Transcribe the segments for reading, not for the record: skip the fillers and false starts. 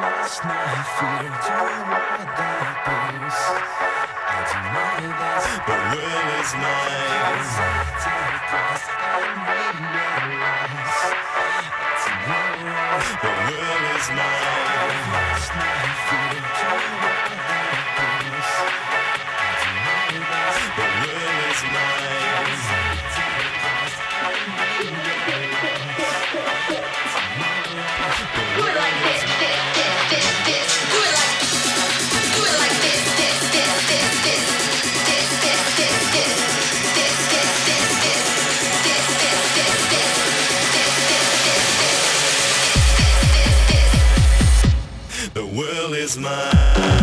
trust, not fear, do what that brings. I deny that, but will is mine. Take us and realize it's mine, but will is mine. Trust, not fear, do what that brings. I deny that, but will is mine. The world is mine.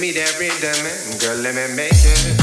give me that rhythm, and girl, let me make it.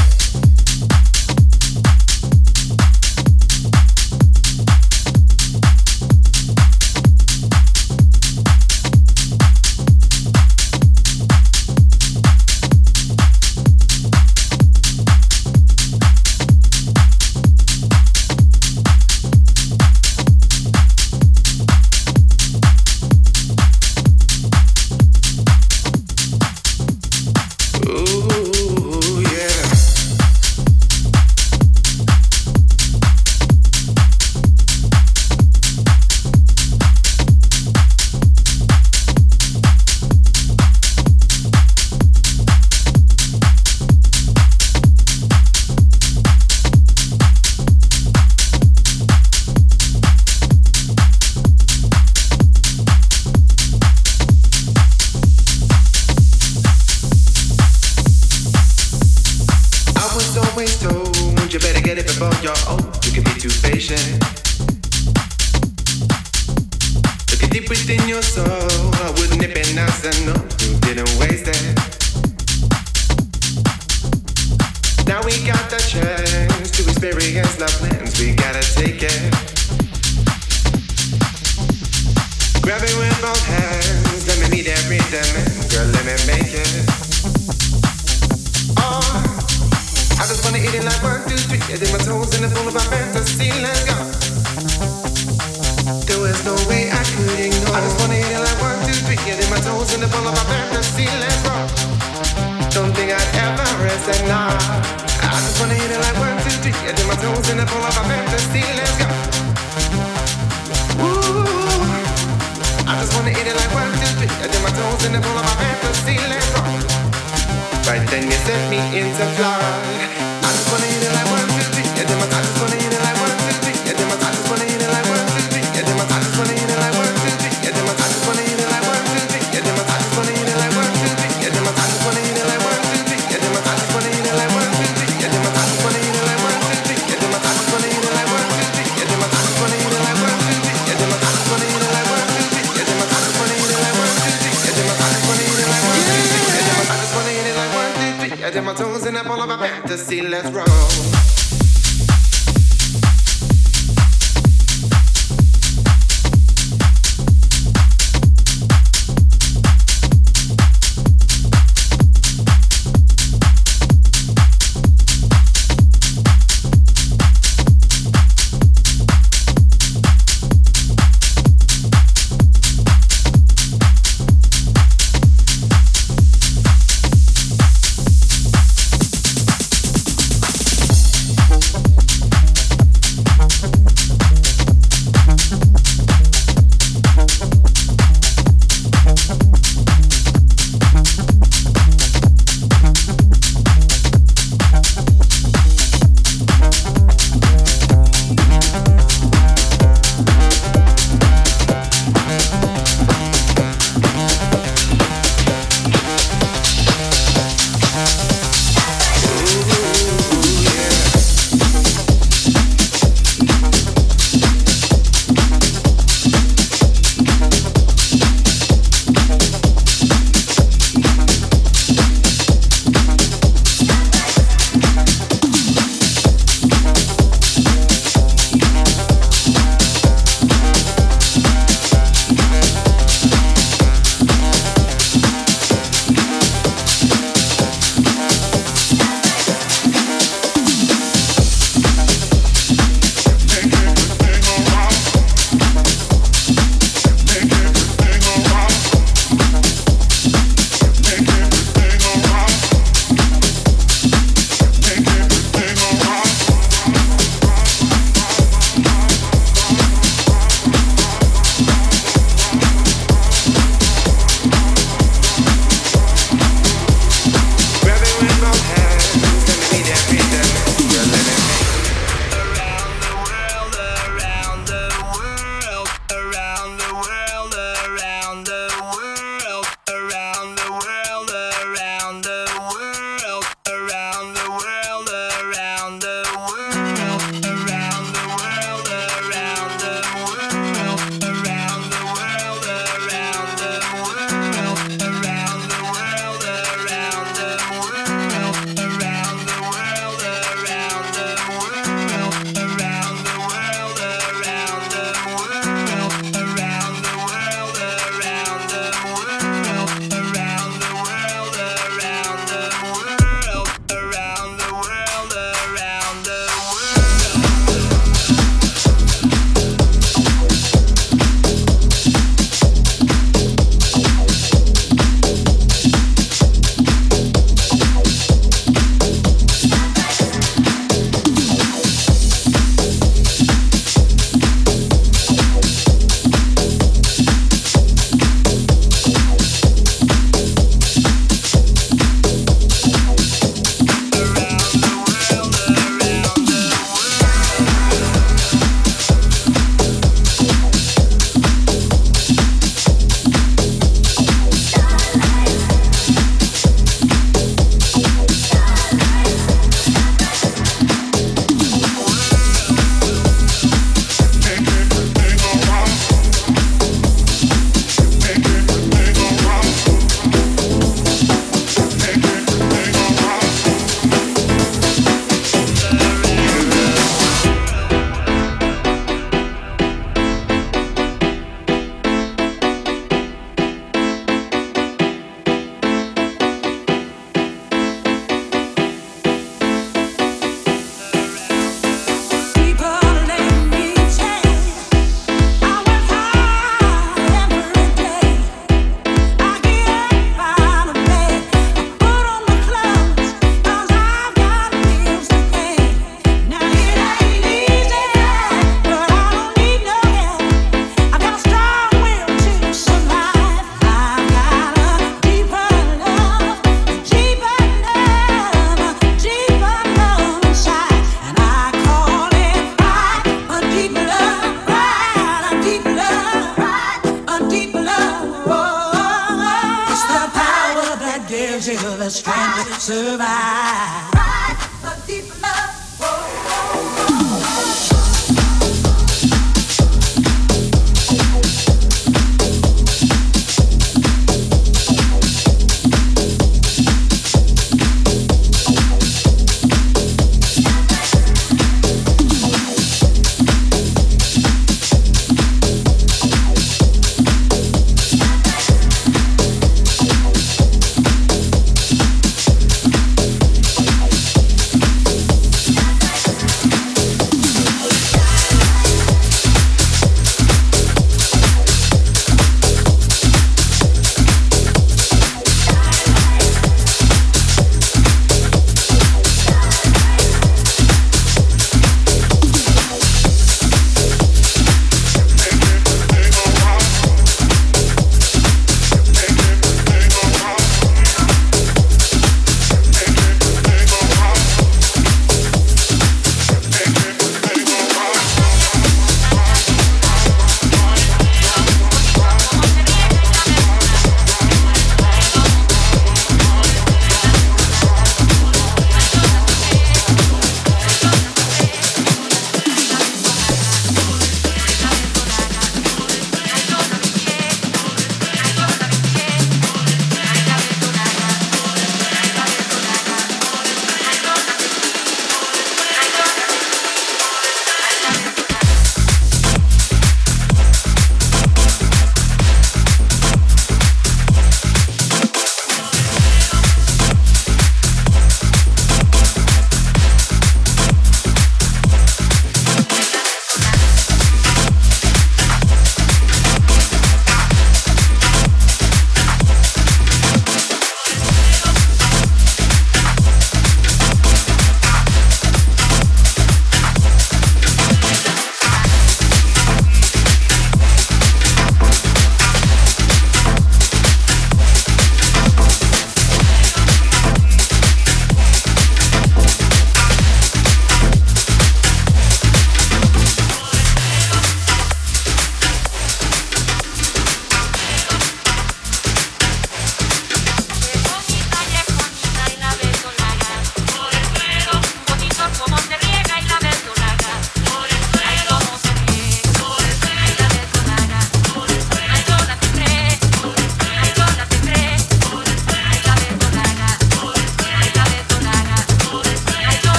trying to survive. Rise up deep enough. Whoa, whoa, whoa.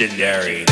legendary.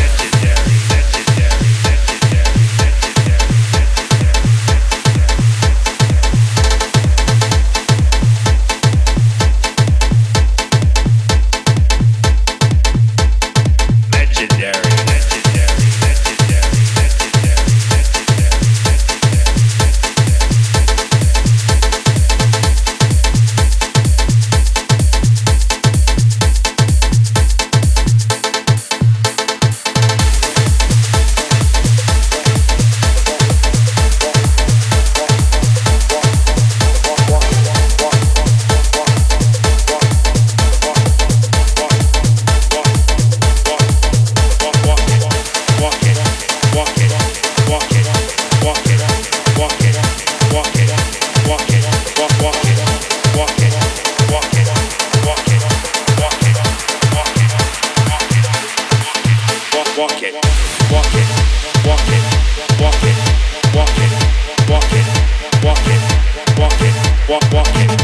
Walk it.